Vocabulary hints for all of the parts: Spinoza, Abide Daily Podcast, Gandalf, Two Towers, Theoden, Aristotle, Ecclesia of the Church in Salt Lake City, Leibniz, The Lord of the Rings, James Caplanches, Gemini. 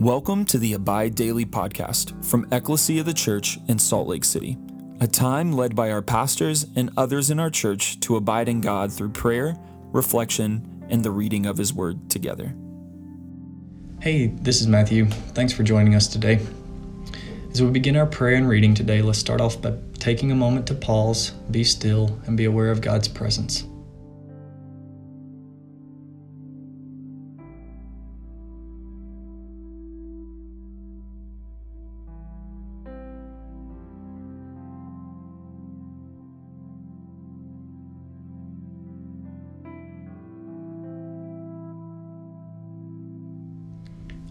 Welcome to the Abide Daily Podcast from Ecclesia of the Church in Salt Lake City, a time led by our pastors and others in our church to abide in God through prayer, reflection, and the reading of His Word together. Hey, this is Matthew. Thanks for joining us today. As we begin our prayer and reading today, let's start off by taking a moment to pause, be still, and be aware of God's presence.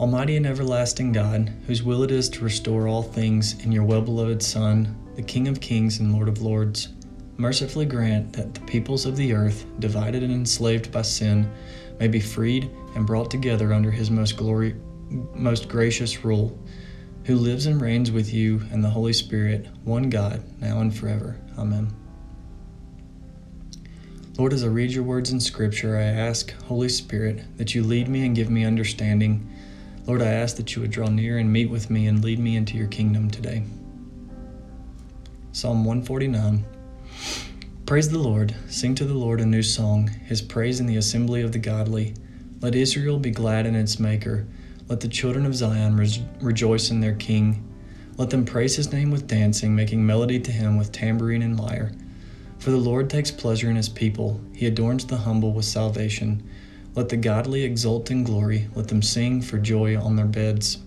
Almighty and everlasting God, whose will it is to restore all things in your well-beloved Son, the King of kings and Lord of lords, mercifully grant that the peoples of the earth, divided and enslaved by sin, may be freed and brought together under His most gracious rule, who lives and reigns with you and the Holy Spirit, one God, now and forever. Amen. Lord, as I read your words in Scripture, I ask, Holy Spirit, that you lead me and give me understanding. Lord, I ask that you would draw near and meet with me and lead me into your kingdom today. Psalm 149. Praise the Lord. Sing to the Lord a new song, His praise in the assembly of the godly. Let Israel be glad in its Maker. Let the children of Zion rejoice in their King. Let them praise His name with dancing, making melody to Him with tambourine and lyre. For the Lord takes pleasure in His people. He adorns the humble with salvation. Let the godly exult in glory. Let them sing for joy on their beds.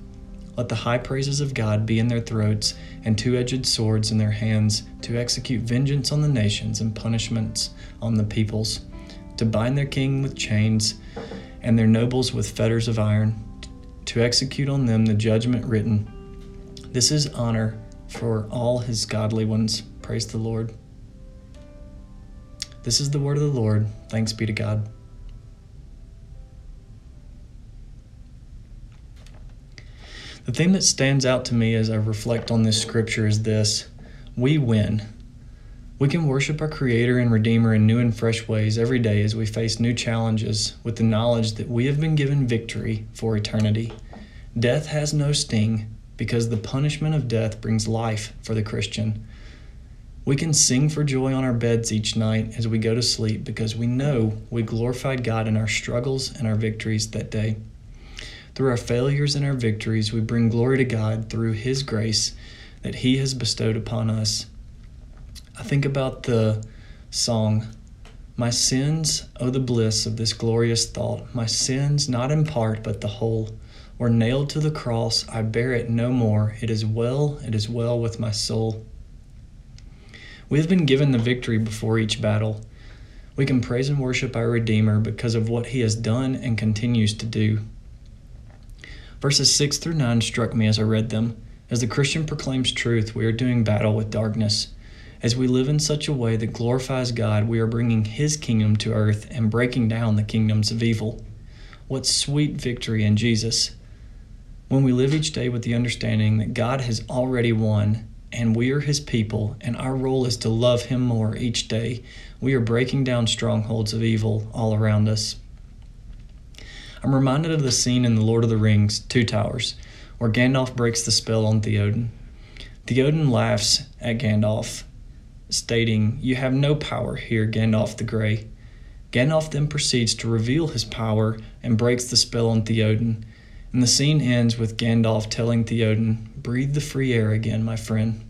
Let the high praises of God be in their throats, and two-edged swords in their hands, to execute vengeance on the nations and punishments on the peoples, to bind their king with chains, and their nobles with fetters of iron, to execute on them the judgment written. This is honor for all His godly ones. Praise the Lord. This is the word of the Lord. Thanks be to God. The thing that stands out to me as I reflect on this scripture is this: we win. We can worship our Creator and Redeemer in new and fresh ways every day as we face new challenges with the knowledge that we have been given victory for eternity. Death has no sting because the punishment of death brings life for the Christian. We can sing for joy on our beds each night as we go to sleep because we know we glorified God in our struggles and our victories that day. Through our failures and our victories, we bring glory to God through His grace that He has bestowed upon us. I think about the song, "My sins, oh the bliss of this glorious thought, my sins not in part but the whole, were nailed to the cross, I bear it no more, it is well with my soul." We have been given the victory before each battle. We can praise and worship our Redeemer because of what He has done and continues to do. Verses 6 through 9 struck me as I read them. As the Christian proclaims truth, we are doing battle with darkness. As we live in such a way that glorifies God, we are bringing His kingdom to earth and breaking down the kingdoms of evil. What sweet victory in Jesus! When we live each day with the understanding that God has already won, and we are His people, and our role is to love Him more each day, we are breaking down strongholds of evil all around us. I'm reminded of the scene in The Lord of the Rings, Two Towers, where Gandalf breaks the spell on Theoden. Theoden laughs at Gandalf, stating, "You have no power here, Gandalf the Grey." Gandalf then proceeds to reveal his power and breaks the spell on Theoden. And the scene ends with Gandalf telling Theoden, "Breathe the free air again, my friend."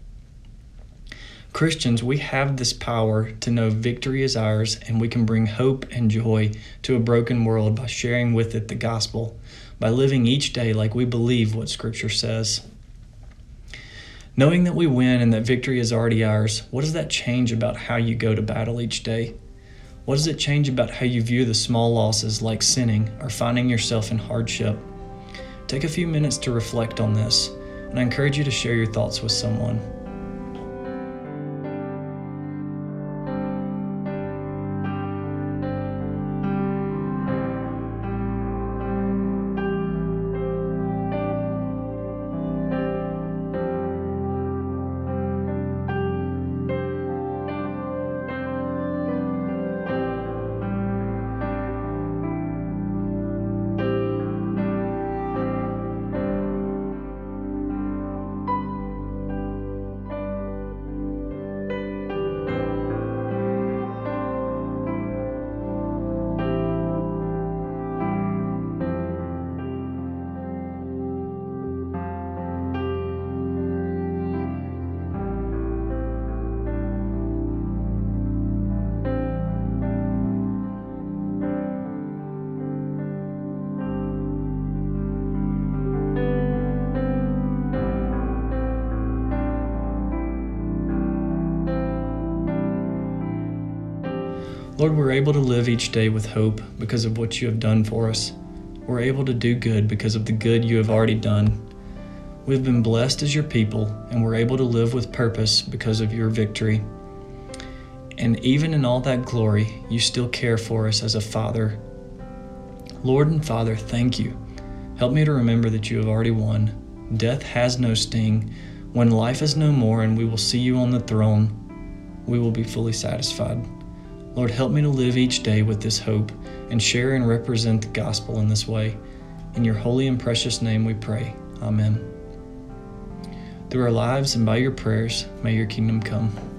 Christians, we have this power to know victory is ours, and we can bring hope and joy to a broken world by sharing with it the gospel, by living each day like we believe what Scripture says. Knowing that we win and that victory is already ours, what does that change about how you go to battle each day? What does it change about how you view the small losses like sinning or finding yourself in hardship? Take a few minutes to reflect on this, and I encourage you to share your thoughts with someone. Lord, we're able to live each day with hope because of what you have done for us. We're able to do good because of the good you have already done. We've been blessed as your people, and we're able to live with purpose because of your victory. And even in all that glory, you still care for us as a Father. Lord and Father, thank you. Help me to remember that you have already won. Death has no sting. When life is no more and we will see you on the throne, we will be fully satisfied. Lord, help me to live each day with this hope and share and represent the gospel in this way. In your holy and precious name we pray. Amen. Through our lives and by your prayers, may your kingdom come.